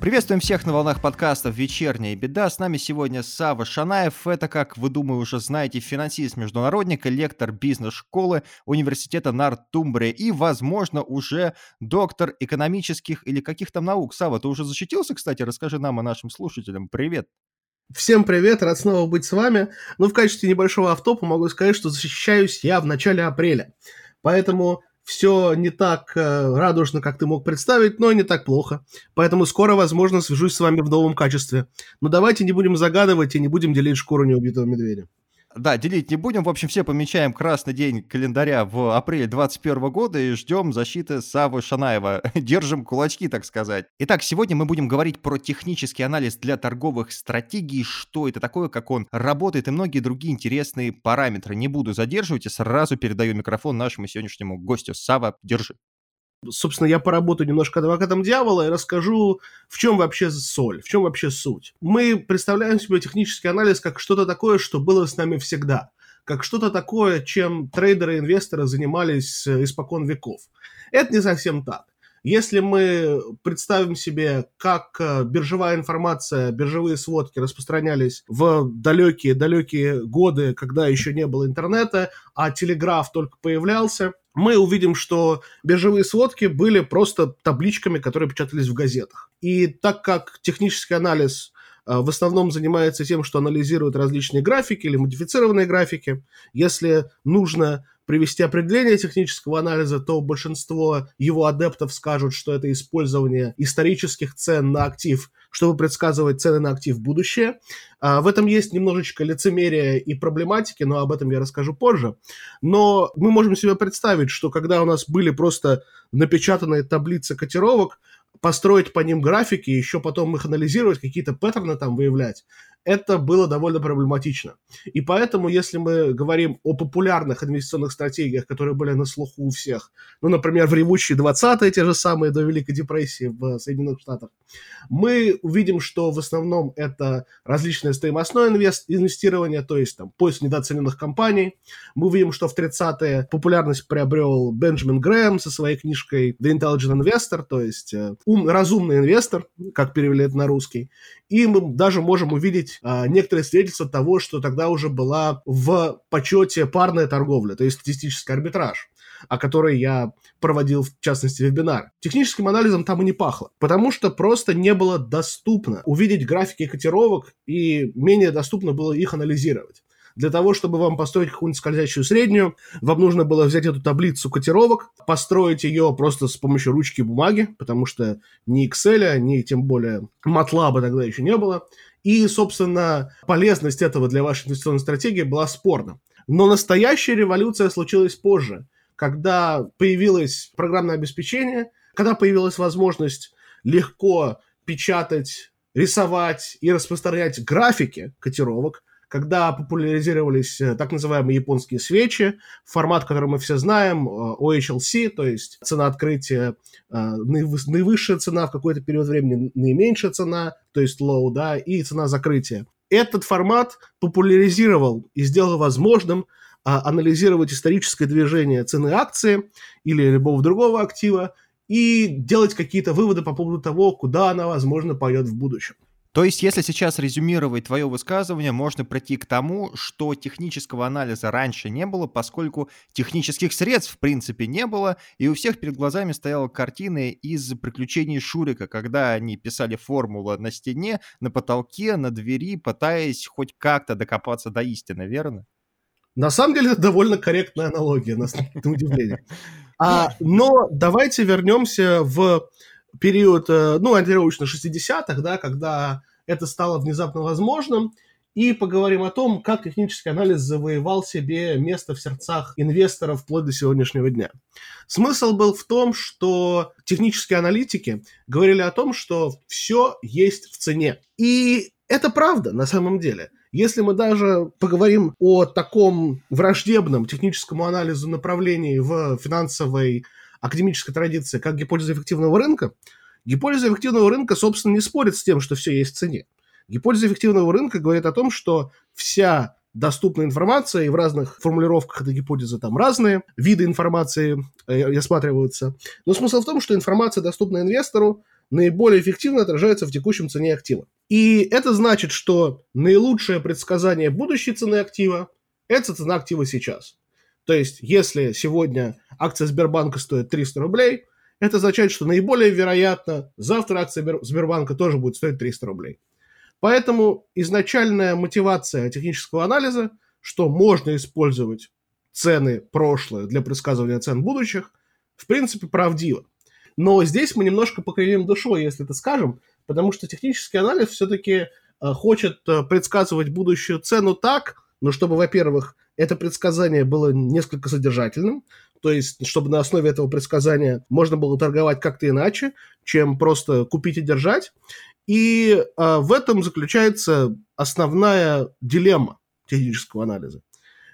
Приветствуем всех на волнах подкастов «Вечерняя беда». С нами сегодня Савва Шанаев. Это, как вы, думаю, уже знаете, финансист-международник, лектор бизнес-школы Университета Нортумбрии и, возможно, уже доктор экономических или каких там наук. Савва, ты уже защитился, кстати? Расскажи нам и нашим слушателям. Привет. Всем привет, рад снова быть с вами. Ну, в качестве небольшого автопа могу сказать, что защищаюсь я в начале апреля. Поэтому... Все не так радужно, как ты мог представить, но не так плохо. Поэтому скоро, возможно, свяжусь с вами в новом качестве. Но давайте не будем загадывать и не будем делить шкуру неубитого медведя. Да, делить не будем. В общем, все помечаем красный день календаря в апреле 2021 года и ждем защиты Саввы Шанаева. Держим кулачки, так сказать. Итак, сегодня мы будем говорить про технический анализ для торговых стратегий, что это такое, как он работает и многие другие интересные параметры. Не буду задерживать и сразу передаю микрофон нашему сегодняшнему гостю. Савва, держи. Собственно, я поработаю немножко адвокатом дьявола и расскажу, в чем вообще соль, в чем вообще суть. Мы представляем себе технический анализ как что-то такое, что было с нами всегда, как что-то такое, чем трейдеры и инвесторы занимались испокон веков. Это не совсем так. Если мы представим себе, как биржевая информация, биржевые сводки распространялись в далекие-далекие годы, когда еще не было интернета, а телеграф только появлялся, мы увидим, что биржевые сводки были просто табличками, которые печатались в газетах. И так как технический анализ в основном занимается тем, что анализирует различные графики или модифицированные графики, если нужно привести определение технического анализа, то большинство его адептов скажут, что это использование исторических цен на актив, чтобы предсказывать цены на актив в будущее. В этом есть немножечко лицемерия и проблематики, но об этом я расскажу позже. Но мы можем себе представить, что когда у нас были просто напечатанные таблицы котировок, построить по ним графики, еще потом их анализировать, какие-то паттерны там выявлять, это было довольно проблематично. И поэтому, если мы говорим о популярных инвестиционных стратегиях, которые были на слуху у всех, ну, например, в ревущие 20-е, те же самые до Великой депрессии в Соединенных Штатах, мы увидим, что в основном это различное стоимостное инвестирование, то есть там поиск недооцененных компаний. Мы увидим, что в 30-е популярность приобрел Бенджамин Грэм со своей книжкой «The Intelligent Investor», то есть «Разумный инвестор», как перевели это на русский. И мы даже можем увидеть некоторые свидетельства того, что тогда уже была в почете парная торговля, то есть статистический арбитраж, о которой я проводил, в частности, вебинар. Техническим анализом там и не пахло, потому что просто не было доступно увидеть графики котировок и менее доступно было их анализировать. Для того, чтобы вам построить какую-нибудь скользящую среднюю, вам нужно было взять эту таблицу котировок, построить ее просто с помощью ручки и бумаги, потому что ни Excel, ни тем более MATLAB тогда еще не было. И, собственно, полезность этого для вашей инвестиционной стратегии была спорна. Но настоящая революция случилась позже, когда появилось программное обеспечение, когда появилась возможность легко печатать, рисовать и распространять графики котировок, когда популяризировались так называемые японские свечи, формат, который мы все знаем, OHLC, то есть цена открытия, наивысшая цена в какой-то период времени, наименьшая цена, то есть low, да, и цена закрытия. Этот формат популяризировал и сделал возможным анализировать историческое движение цены акции или любого другого актива и делать какие-то выводы по поводу того, куда она, возможно, пойдет в будущем. То есть, если сейчас резюмировать твое высказывание, можно прийти к тому, что технического анализа раньше не было, поскольку технических средств, в принципе, не было, и у всех перед глазами стояла картина из «Приключений Шурика», когда они писали формулы на стене, на потолке, на двери, пытаясь хоть как-то докопаться до истины, верно? На самом деле, это довольно корректная аналогия, на удивление. Но давайте вернемся в... период, ну, ориентировочно 60-х, да, когда это стало внезапно возможным, и поговорим о том, как технический анализ завоевал себе место в сердцах инвесторов вплоть до сегодняшнего дня. Смысл был в том, что технические аналитики говорили о том, что все есть в цене. И это правда на самом деле. Если мы даже поговорим о таком враждебном техническому анализу направлении в финансовой академической традиции, как гипотеза эффективного рынка, собственно, не спорит с тем, что все есть в цене. Гипотеза эффективного рынка говорит о том, что вся доступная информация, и в разных формулировках этой гипотезы там разные виды информации рассматриваются. Но смысл в том, что информация, доступная инвестору, наиболее эффективно отражается в текущем цене актива. И это значит, что наилучшее предсказание будущей цены актива – это цена актива сейчас. То есть, если сегодня акция Сбербанка стоит 300 рублей, это означает, что наиболее вероятно, завтра акция Сбербанка тоже будет стоить 300 рублей. Поэтому изначальная мотивация технического анализа, что можно использовать цены прошлое для предсказывания цен будущих, в принципе, правдива. Но здесь мы немножко покривим душой, если это скажем, потому что технический анализ все-таки хочет предсказывать будущую цену так, но чтобы, во-первых, это предсказание было несколько содержательным, то есть чтобы на основе этого предсказания можно было торговать как-то иначе, чем просто купить и держать. И в этом заключается основная дилемма технического анализа.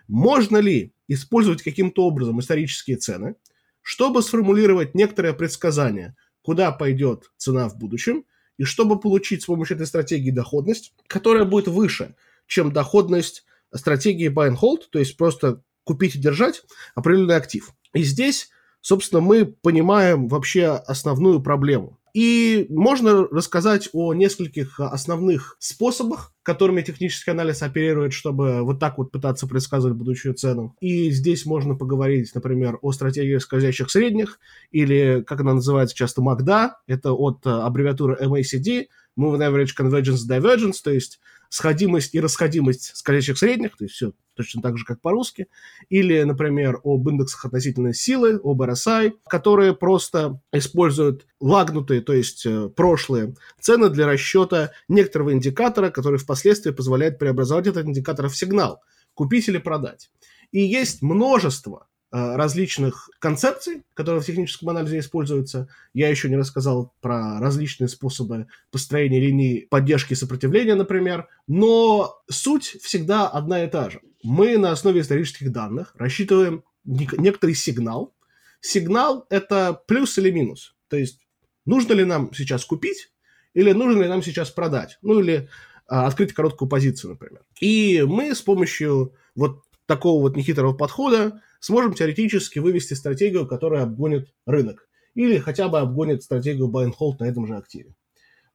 Можно ли использовать каким-то образом исторические цены, чтобы сформулировать некоторое предсказание, куда пойдет цена в будущем, и чтобы получить с помощью этой стратегии доходность, которая будет выше, чем доходность стратегии buy and hold, то есть просто купить и держать определенный актив. И здесь, собственно, мы понимаем вообще основную проблему. И можно рассказать о нескольких основных способах, которыми технический анализ оперирует, чтобы вот так вот пытаться предсказывать будущую цену. И здесь можно поговорить, например, о стратегии скользящих средних, или, как она называется часто, MACD, это от аббревиатуры MACD, Moving Average Convergence Divergence, то есть сходимость и расходимость скользящих средних, то есть все точно так же, как по-русски, или, например, об индексах относительной силы, об RSI, которые просто используют лагнутые, то есть прошлые цены для расчета некоторого индикатора, который впоследствии позволяет преобразовать этот индикатор в сигнал, купить или продать. И есть множество различных концепций, которые в техническом анализе используются. Я еще не рассказал про различные способы построения линий поддержки и сопротивления, например. Но суть всегда одна и та же. Мы на основе исторических данных рассчитываем некоторый сигнал. Сигнал – это плюс или минус. То есть нужно ли нам сейчас купить или нужно ли нам сейчас продать. Ну или открыть короткую позицию, например. И мы с помощью вот такого вот нехитрого подхода сможем теоретически вывести стратегию, которая обгонит рынок. Или хотя бы обгонит стратегию buy and hold на этом же активе.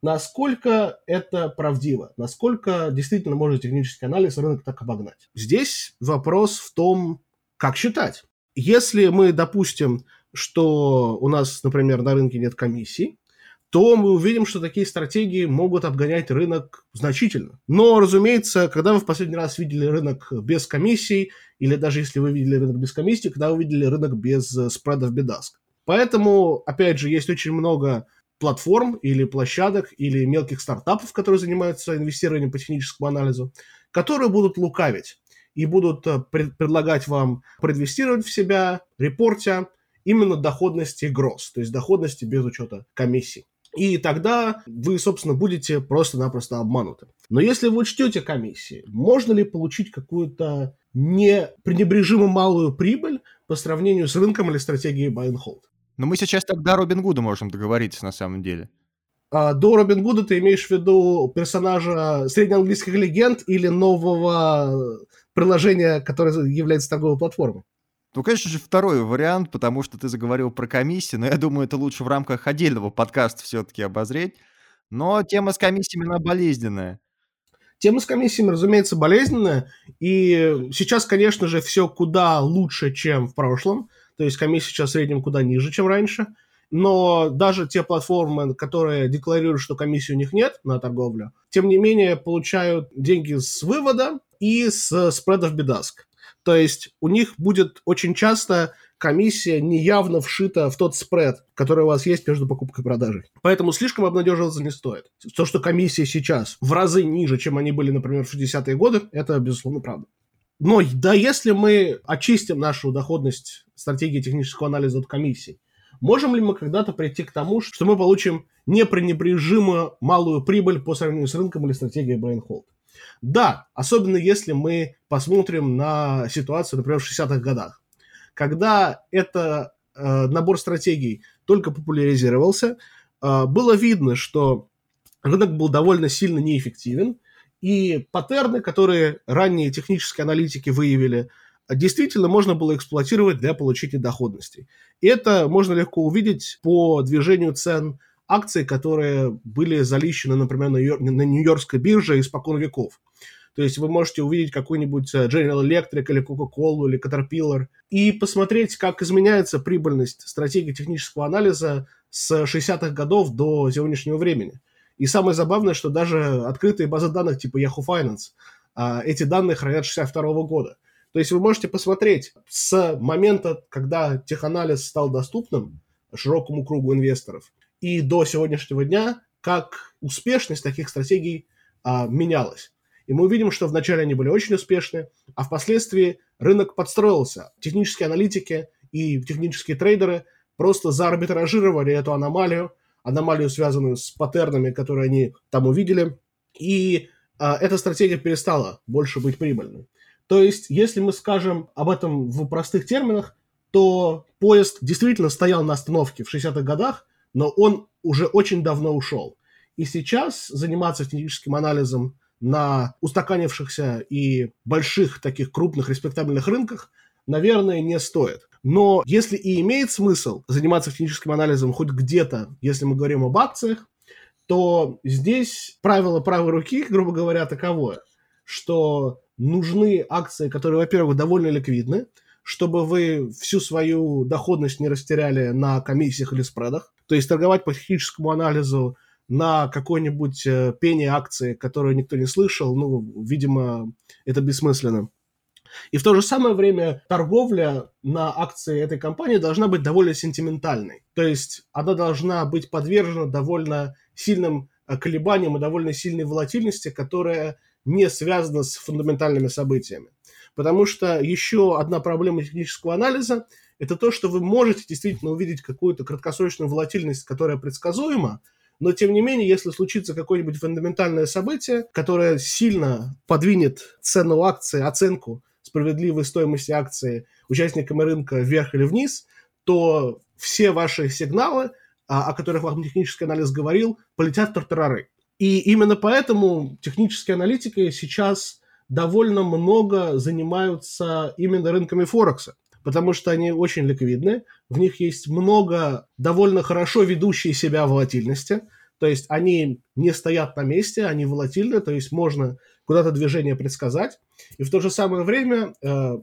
Насколько это правдиво? Насколько действительно может технический анализ рынок так обогнать? Здесь вопрос в том, как считать. Если мы допустим, что у нас, например, на рынке нет комиссий, то мы увидим, что такие стратегии могут обгонять рынок значительно. Но, разумеется, когда вы в последний раз видели рынок без комиссий, или даже если вы видели рынок без комиссий, когда вы видели рынок без спредов bid-ask. Поэтому, опять же, есть очень много платформ или площадок, или мелких стартапов, которые занимаются инвестированием по техническому анализу, которые будут лукавить и будут предлагать вам проинвестировать в себя, репортя, именно доходности gross, то есть доходности без учета комиссий. И тогда вы, собственно, будете просто-напросто обмануты. Но если вы учтете комиссии, можно ли получить какую-то непренебрежимо малую прибыль по сравнению с рынком или стратегией buy and hold? Но мы сейчас тогда Робин Гуда можем договориться на самом деле. До Робин Гуда ты имеешь в виду персонажа среднеанглийских легенд или нового приложения, которое является торговой платформой? Ну, конечно же, второй вариант, потому что ты заговорил про комиссии, но я думаю, это лучше в рамках отдельного подкаста все-таки обозреть. Но тема с комиссиями, она болезненная. Тема с комиссиями, разумеется, болезненная. И сейчас, конечно же, все куда лучше, чем в прошлом. То есть комиссии сейчас в среднем куда ниже, чем раньше. Но даже те платформы, которые декларируют, что комиссии у них нет на торговлю, тем не менее получают деньги с вывода и с спредов bid-ask. То есть у них будет очень часто комиссия неявно вшита в тот спред, который у вас есть между покупкой и продажей. Поэтому слишком обнадеживаться не стоит. То, что комиссии сейчас в разы ниже, чем они были, например, в 60-е годы, это, безусловно, правда. Но да, если мы очистим нашу доходность стратегии технического анализа от комиссий, можем ли мы когда-то прийти к тому, что мы получим непренебрежимо малую прибыль по сравнению с рынком или стратегией buy and hold? Да, особенно если мы посмотрим на ситуацию, например, в 60-х годах, когда этот набор стратегий только популяризировался, было видно, что рынок был довольно сильно неэффективен, и паттерны, которые ранние технические аналитики выявили, действительно можно было эксплуатировать для получения доходностей. И это можно легко увидеть по движению цен акций, которые были залищены, например, на Нью-Йоркской бирже испокон веков. То есть вы можете увидеть какой-нибудь General Electric или Coca-Cola или Caterpillar и посмотреть, как изменяется прибыльность стратегии технического анализа с 60-х годов до сегодняшнего времени. И самое забавное, что даже открытые базы данных типа Yahoo Finance, эти данные хранят с 62 года. То есть вы можете посмотреть с момента, когда теханализ стал доступным широкому кругу инвесторов, и до сегодняшнего дня, как успешность таких стратегий менялась. И мы увидим, что вначале они были очень успешны, а впоследствии рынок подстроился. Технические аналитики и технические трейдеры просто заарбитражировали эту аномалию, связанную с паттернами, которые они там увидели, и эта стратегия перестала больше быть прибыльной. То есть, если мы скажем об этом в простых терминах, то поезд действительно стоял на остановке в 60-х годах, но он уже очень давно ушел. И сейчас заниматься техническим анализом на устаканившихся и больших таких крупных респектабельных рынках, наверное, не стоит. Но если и имеет смысл заниматься техническим анализом хоть где-то, если мы говорим об акциях, то здесь правило правой руки, грубо говоря, таковое, что нужны акции, которые, во-первых, довольно ликвидны, чтобы вы всю свою доходность не растеряли на комиссиях или спредах. То есть торговать по техническому анализу на какой-нибудь пени акции, которую никто не слышал, видимо, это бессмысленно. И в то же самое время торговля на акции этой компании должна быть довольно сентиментальной. То есть она должна быть подвержена довольно сильным колебаниям и довольно сильной волатильности, которая не связана с фундаментальными событиями. Потому что еще одна проблема технического анализа – это то, что вы можете действительно увидеть какую-то краткосрочную волатильность, которая предсказуема, но, тем не менее, если случится какое-нибудь фундаментальное событие, которое сильно подвинет цену акции, оценку справедливой стоимости акции участниками рынка вверх или вниз, то все ваши сигналы, о которых вам технический анализ говорил, полетят в тартарары. И именно поэтому технические аналитики сейчас довольно много занимаются именно рынками Форекса, потому что они очень ликвидны, в них есть много довольно хорошо ведущие себя волатильности, то есть они не стоят на месте, они волатильны, то есть можно куда-то движение предсказать. И в то же самое время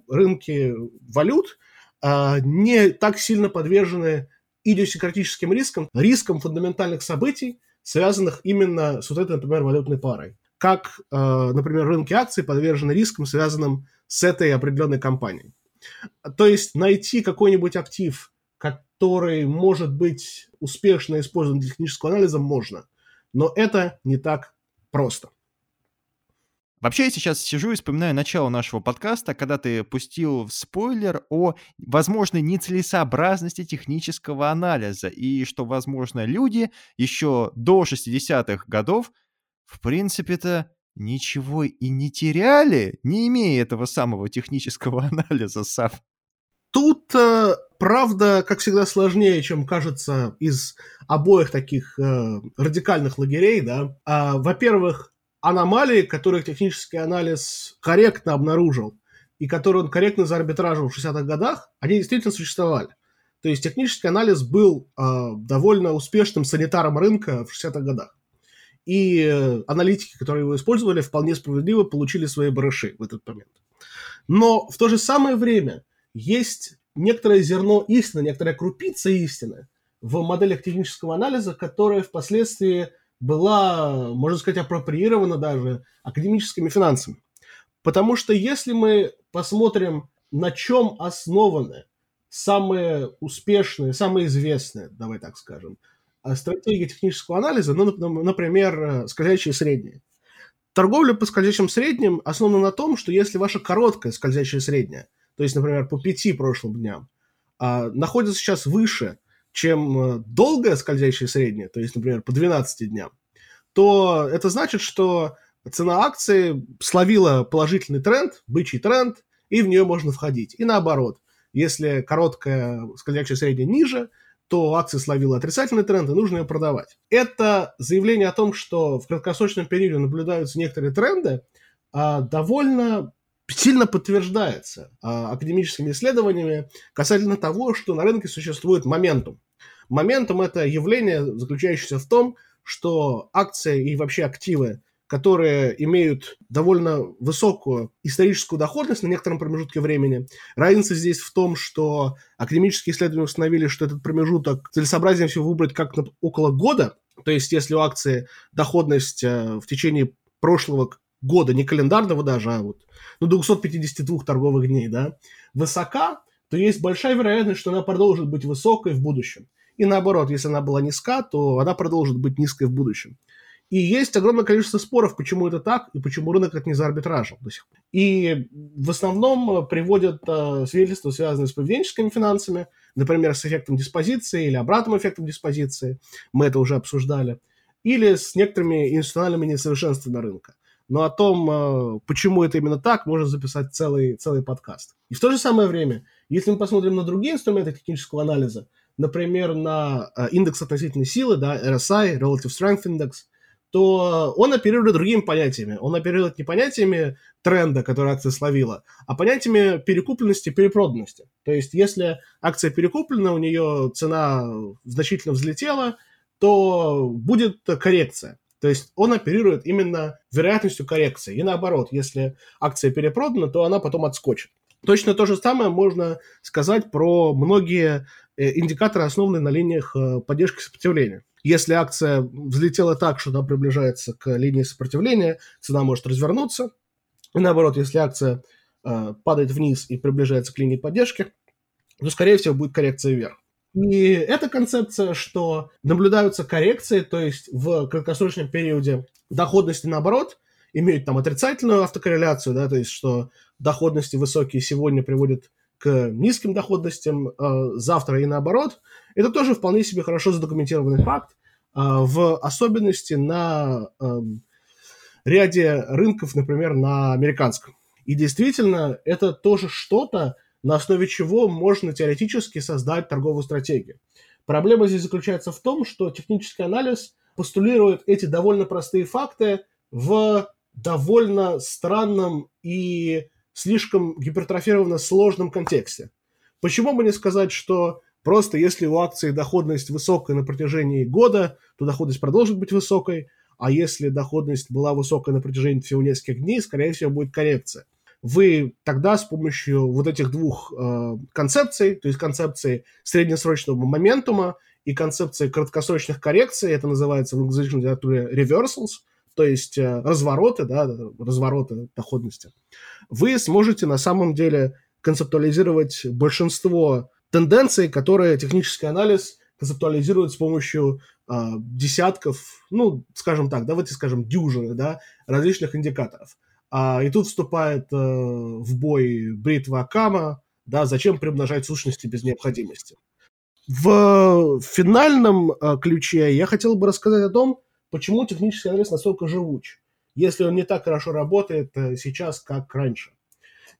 рынки валют не так сильно подвержены идиосинкратическим рискам фундаментальных событий, связанных именно с вот этой, например, валютной парой. Как, например, рынки акций подвержены рискам, связанным с этой определенной компанией. То есть найти какой-нибудь актив, который может быть успешно использован для технического анализа, можно. Но это не так просто. Вообще я сейчас сижу и вспоминаю начало нашего подкаста, когда ты пустил спойлер о возможной нецелесообразности технического анализа и что, возможно, люди еще до 60-х годов в принципе-то ничего и не теряли, не имея этого самого технического анализа, Сав. Тут, правда, как всегда, сложнее, чем кажется из обоих таких радикальных лагерей, да. Во-первых, аномалии, которые технический анализ корректно обнаружил и которые он корректно заарбитражил в 60-х годах, они действительно существовали. То есть технический анализ был довольно успешным санитаром рынка в 60-х годах. И аналитики, которые его использовали, вполне справедливо получили свои барыши в этот момент. Но в то же самое время есть некоторое зерно истины, некоторая крупица истины в моделях технического анализа, которая впоследствии была, можно сказать, апроприирована даже академическими финансами. Потому что если мы посмотрим, на чем основаны самые успешные, самые известные, давай так скажем, стратегии технического анализа, например, скользящие средние. Торговля по скользящим средним основана на том, что если ваша короткая скользящая средняя, то есть, например, по 5 прошлым дням, находится сейчас выше, чем долгая скользящая средняя, то есть, например, по 12 дням, то это значит, что цена акции словила положительный тренд, бычий тренд, и в нее можно входить. И наоборот, если короткая скользящая средняя ниже, то акция словила отрицательный тренд, и нужно ее продавать. Это заявление о том, что в краткосрочном периоде наблюдаются некоторые тренды, довольно сильно подтверждается академическими исследованиями касательно того, что на рынке существует моментум. Моментум – это явление, заключающееся в том, что акции и вообще активы, которые имеют довольно высокую историческую доходность на некотором промежутке времени. Разница здесь в том, что академические исследования установили, что этот промежуток целесообразнее всего выбрать как около года. То есть, если у акции доходность в течение прошлого года, не календарного даже, а вот 252 торговых дней, да, высока, то есть большая вероятность, что она продолжит быть высокой в будущем. И наоборот, если она была низка, то она продолжит быть низкой в будущем. И есть огромное количество споров, почему это так и почему рынок это не заарбитражил до сих пор. И в основном приводят свидетельства, связанные с поведенческими финансами, например, с эффектом диспозиции или обратным эффектом диспозиции, мы это уже обсуждали, или с некоторыми институциональными несовершенствами рынка. Но о том, почему это именно так, можно записать целый подкаст. И в то же самое время, если мы посмотрим на другие инструменты технического анализа, например, на индекс относительной силы, да, RSI, Relative Strength Index, то он оперирует другими понятиями. Он оперирует не понятиями тренда, который акция словила, а понятиями перекупленности, перепроданности. То есть, если акция перекуплена, у нее цена значительно взлетела, то будет коррекция. То есть, он оперирует именно вероятностью коррекции. И наоборот, если акция перепродана, то она потом отскочит. Точно то же самое можно сказать про многие индикаторы, основанные на линиях поддержки и сопротивления. Если акция взлетела так, что она приближается к линии сопротивления, цена может развернуться. И наоборот, если акция падает вниз и приближается к линии поддержки, то, скорее всего, будет коррекция вверх. И эта концепция, что наблюдаются коррекции, то есть в краткосрочном периоде доходности, наоборот, имеют там отрицательную автокорреляцию, да, то есть что доходности высокие сегодня приводят к низким доходностям завтра и наоборот, это тоже вполне себе хорошо задокументированный факт, в особенности на ряде рынков, например, на американском. И действительно, это тоже что-то, на основе чего можно теоретически создать торговую стратегию. Проблема здесь заключается в том, что технический анализ постулирует эти довольно простые факты в довольно странном и слишком гипертрофированно сложном контексте. Почему бы не сказать, что просто если у акции доходность высокая на протяжении года, то доходность продолжит быть высокой, а если доходность была высокая на протяжении всего нескольких дней, скорее всего, будет коррекция. Вы тогда с помощью вот этих двух концепций, то есть концепции среднесрочного моментума и концепции краткосрочных коррекций, это называется в англоязычной литературе reversals, то есть развороты, да, развороты доходности, вы сможете на самом деле концептуализировать большинство тенденций, которые технический анализ концептуализирует с помощью десятков, ну, скажем так, давайте скажем дюжины, да, различных индикаторов. И тут вступает в бой бритва Акама, да, зачем примножать сущности без необходимости. В финальном ключе я хотел бы рассказать о том, почему технический анализ настолько живуч, если он не так хорошо работает сейчас, как раньше.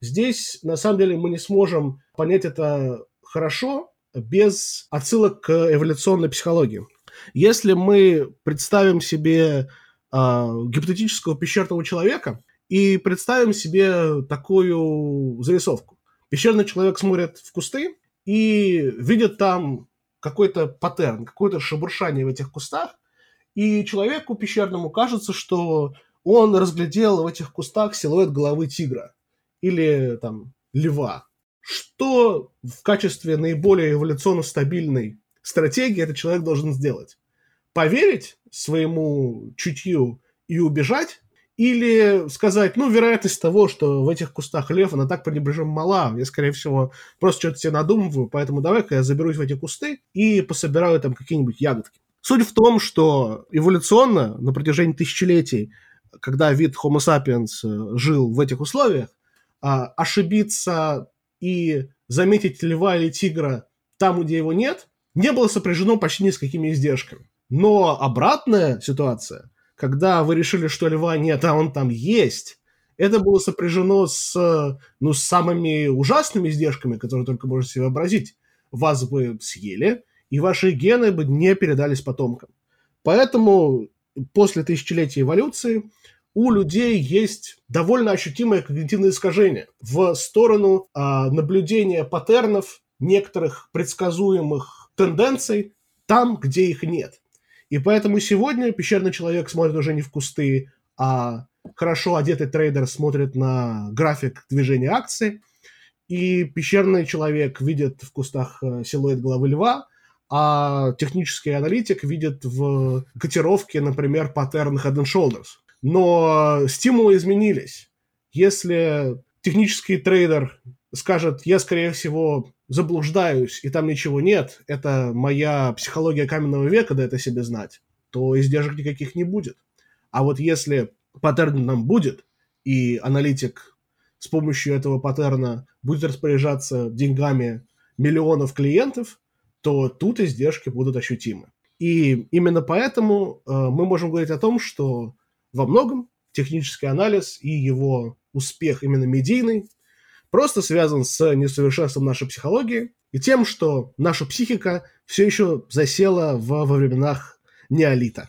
Здесь, на самом деле, мы не сможем понять это хорошо без отсылок к эволюционной психологии. Если мы представим себе гипотетического пещерного человека и представим себе такую зарисовку. Пещерный человек смотрит в кусты и видит там какой-то паттерн, какое-то шебуршание в этих кустах, и человеку пещерному кажется, что он разглядел в этих кустах силуэт головы тигра или там льва. Что в качестве наиболее эволюционно стабильной стратегии этот человек должен сделать? Поверить своему чутью и убежать? Или сказать, ну, вероятность того, что в этих кустах лев, она так пренебрежимо мала, я, скорее всего, просто что-то себе надумываю, поэтому давай-ка я заберусь в эти кусты и пособираю там какие-нибудь ягодки. Суть в том, что эволюционно на протяжении тысячелетий, когда вид Homo sapiens жил в этих условиях, ошибиться и заметить льва или тигра там, где его нет, не было сопряжено почти ни с какими издержками. Но обратная ситуация, когда вы решили, что льва нет, а он там есть, это было сопряжено с, ну, с самыми ужасными издержками, которые только можно себе вообразить. Вас бы съели, и ваши гены бы не передались потомкам. Поэтому после тысячелетия эволюции у людей есть довольно ощутимое когнитивное искажение в сторону наблюдения паттернов, некоторых предсказуемых тенденций там, где их нет. И поэтому сегодня пещерный человек смотрит уже не в кусты, а хорошо одетый трейдер смотрит на график движения акций, и пещерный человек видит в кустах силуэт головы льва, а технический аналитик видит в котировке, например, паттерн Head and Shoulders. Но стимулы изменились. Если технический трейдер скажет, я, скорее всего, заблуждаюсь, и там ничего нет, это моя психология каменного века, да это себе знать, то издержек никаких не будет. А вот если паттерн нам будет, и аналитик с помощью этого паттерна будет распоряжаться деньгами миллионов клиентов, то тут издержки будут ощутимы. И именно поэтому мы можем говорить о том, что во многом технический анализ и его успех именно медийный просто связан с несовершенством нашей психологии и тем, что наша психика все еще засела во временах неолита.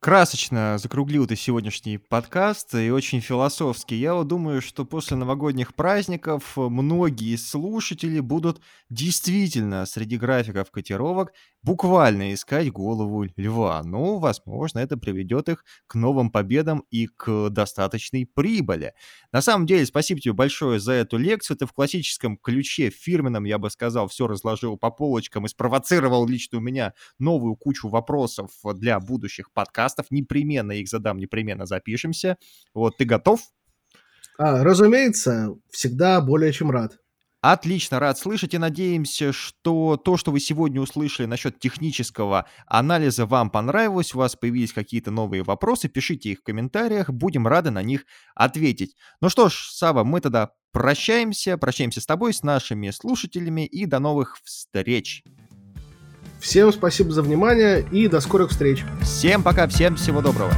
Красочно закруглил ты сегодняшний подкаст и очень философский. Я вот думаю, что после новогодних праздников многие слушатели будут действительно среди графиков котировок буквально искать голову льва. Но, возможно, это приведет их к новым победам и к достаточной прибыли. На самом деле, спасибо тебе большое за эту лекцию. Ты в классическом ключе, фирменном, я бы сказал, все разложил по полочкам и спровоцировал лично у меня новую кучу вопросов для будущих подкастов. Непременно их задам, непременно запишемся. Вот, ты готов? Разумеется, всегда более чем рад. Отлично, рад слышать и надеемся, что то, что вы сегодня услышали насчет технического анализа, вам понравилось, у вас появились какие-то новые вопросы, пишите их в комментариях, будем рады на них ответить. Ну что ж, Савва, мы тогда прощаемся с тобой, с нашими слушателями и до новых встреч. Всем спасибо за внимание и до скорых встреч. Всем пока, всем всего доброго.